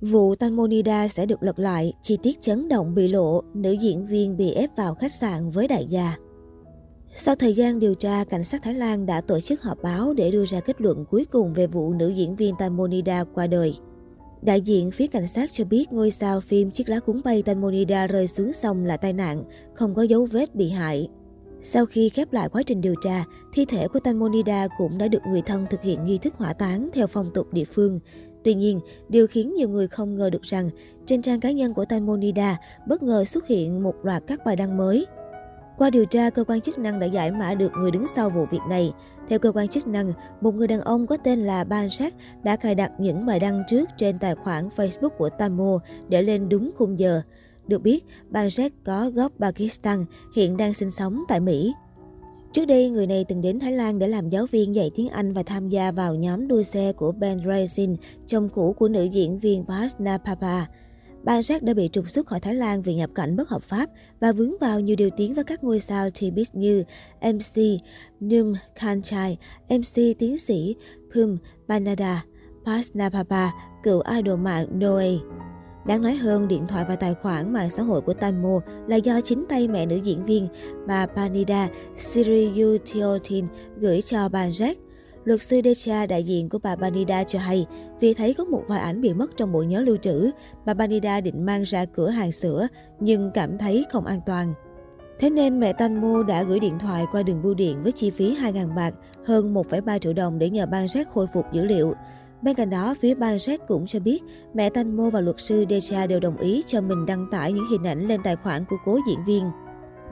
Vụ Tangmo Nida sẽ được lật lại, chi tiết chấn động bị lộ, nữ diễn viên bị ép vào khách sạn với đại gia. Sau thời gian điều tra, cảnh sát Thái Lan đã tổ chức họp báo để đưa ra kết luận cuối cùng về vụ nữ diễn viên Tangmo Nida qua đời. Đại diện phía cảnh sát cho biết ngôi sao phim Chiếc lá cuốn bay Tangmo Nida rơi xuống sông là tai nạn, không có dấu vết bị hại. Sau khi khép lại quá trình điều tra, thi thể của Tangmo Nida cũng đã được người thân thực hiện nghi thức hỏa táng theo phong tục địa phương. Tuy nhiên, điều khiến nhiều người không ngờ được rằng trên trang cá nhân của Tangmo Nida bất ngờ xuất hiện một loạt các bài đăng mới. Qua điều tra, cơ quan chức năng đã giải mã được người đứng sau vụ việc này. Theo cơ quan chức năng, một người đàn ông có tên là Ban Shack đã cài đặt những bài đăng trước trên tài khoản Facebook của Tangmo để lên đúng khung giờ. Được biết, Ban Shack có gốc Pakistan, hiện đang sinh sống tại Mỹ. Trước đây, người này từng đến Thái Lan để làm giáo viên dạy tiếng Anh và tham gia vào nhóm đua xe của Ben Raisin, chồng cũ của nữ diễn viên Pazna Papa. Ban Shack đã bị trục xuất khỏi Thái Lan vì nhập cảnh bất hợp pháp và vướng vào nhiều điều tiếng với các ngôi sao TV như MC Noom Khan Chai, MC tiến sĩ Panida Siriyutiotin, Papa, cựu idol mạng Noe. Đáng nói hơn, điện thoại và tài khoản mạng xã hội của Tangmo là do chính tay mẹ nữ diễn viên, bà Panida Siriyutiotin gửi cho Ban Shack. Luật sư Decha, đại diện của bà Panida, cho hay vì thấy có một vài ảnh bị mất trong bộ nhớ lưu trữ, bà Panida định mang ra cửa hàng sữa nhưng cảm thấy không an toàn. Thế nên mẹ Tangmo đã gửi điện thoại qua đường bưu điện với chi phí 2.000 baht, hơn 1,3 triệu đồng để nhờ Ban Shack khôi phục dữ liệu. Bên cạnh đó, phía Ban Shack cũng cho biết mẹ Tangmo và luật sư Deja đều đồng ý cho mình đăng tải những hình ảnh lên tài khoản của cố diễn viên.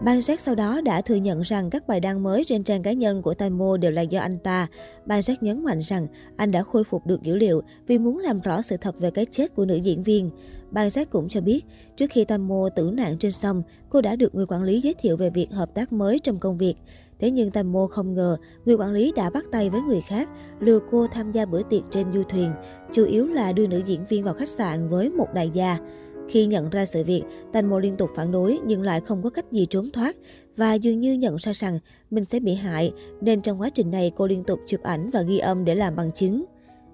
Ban Shack sau đó đã thừa nhận rằng các bài đăng mới trên trang cá nhân của Tangmo đều là do anh ta. Ban Shack nhấn mạnh rằng anh đã khôi phục được dữ liệu vì muốn làm rõ sự thật về cái chết của nữ diễn viên. Ban Shack cũng cho biết, trước khi Tangmo tử nạn trên sông, cô đã được người quản lý giới thiệu về việc hợp tác mới trong công việc. Thế nhưng Tangmo không ngờ, người quản lý đã bắt tay với người khác, lừa cô tham gia bữa tiệc trên du thuyền, chủ yếu là đưa nữ diễn viên vào khách sạn với một đại gia. Khi nhận ra sự việc, Tangmo liên tục phản đối nhưng lại không có cách gì trốn thoát và dường như nhận ra rằng mình sẽ bị hại, nên trong quá trình này cô liên tục chụp ảnh và ghi âm để làm bằng chứng.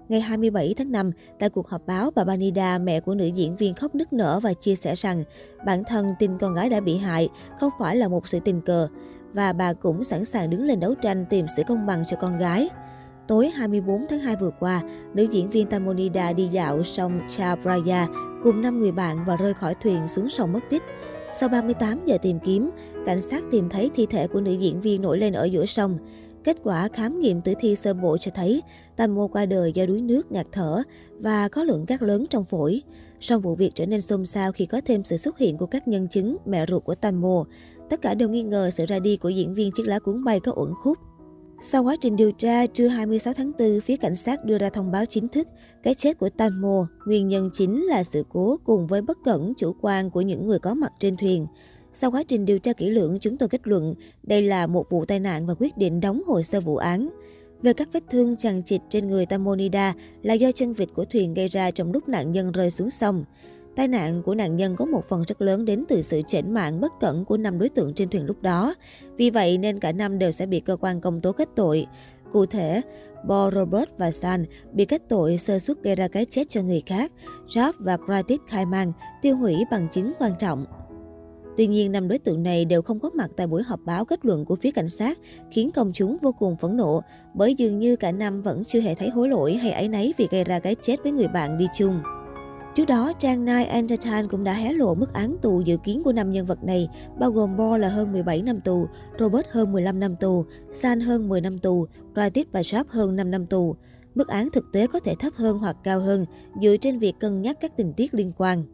Ngày 27 tháng 5, tại cuộc họp báo, bà Panida, mẹ của nữ diễn viên, khóc nức nở và chia sẻ rằng bản thân tin con gái đã bị hại không phải là một sự tình cờ, và bà cũng sẵn sàng đứng lên đấu tranh tìm sự công bằng cho con gái. Tối 24 tháng 2 vừa qua, nữ diễn viên Tangmo Nida đi dạo sông Chao Praya cùng 5 người bạn và rơi khỏi thuyền xuống sông mất tích. Sau 38 giờ tìm kiếm, cảnh sát tìm thấy thi thể của nữ diễn viên nổi lên ở giữa sông. Kết quả khám nghiệm tử thi sơ bộ cho thấy Tangmo qua đời do đuối nước, ngạt thở và có lượng cát lớn trong phổi. Song vụ việc trở nên xôn xao khi có thêm sự xuất hiện của các nhân chứng, mẹ ruột của Tangmo. Tất cả đều nghi ngờ sự ra đi của diễn viên Chiếc lá cuốn bay có uẩn khúc. Sau quá trình điều tra, trưa 26 tháng 4, phía cảnh sát đưa ra thông báo chính thức. Cái chết của Tangmo, nguyên nhân chính là sự cố cùng với bất cẩn, chủ quan của những người có mặt trên thuyền. Sau quá trình điều tra kỹ lưỡng, chúng tôi kết luận đây là một vụ tai nạn và quyết định đóng hồ sơ vụ án. Về các vết thương chằng chịt trên người Tangmo Nida là do chân vịt của thuyền gây ra trong lúc nạn nhân rơi xuống sông. Tai nạn của nạn nhân có một phần rất lớn đến từ sự chểnh mảng bất cẩn của 5 đối tượng trên thuyền lúc đó. Vì vậy nên cả 5 đều sẽ bị cơ quan công tố kết tội. Cụ thể, Bo, Robert và San bị kết tội sơ suất gây ra cái chết cho người khác. Job và Kratit khai man tiêu hủy bằng chứng quan trọng. Tuy nhiên, 5 đối tượng này đều không có mặt tại buổi họp báo kết luận của phía cảnh sát, khiến công chúng vô cùng phẫn nộ, bởi dường như cả 5 vẫn chưa hề thấy hối lỗi hay áy náy vì gây ra cái chết với người bạn đi chung. Trước đó, trang Nine Entertainment cũng đã hé lộ mức án tù dự kiến của 5 nhân vật này, bao gồm Bo là hơn 17 năm tù, Robert hơn 15 năm tù, San hơn 10 năm tù, Ratit và Job hơn 5 năm tù. Mức án thực tế có thể thấp hơn hoặc cao hơn, dựa trên việc cân nhắc các tình tiết liên quan.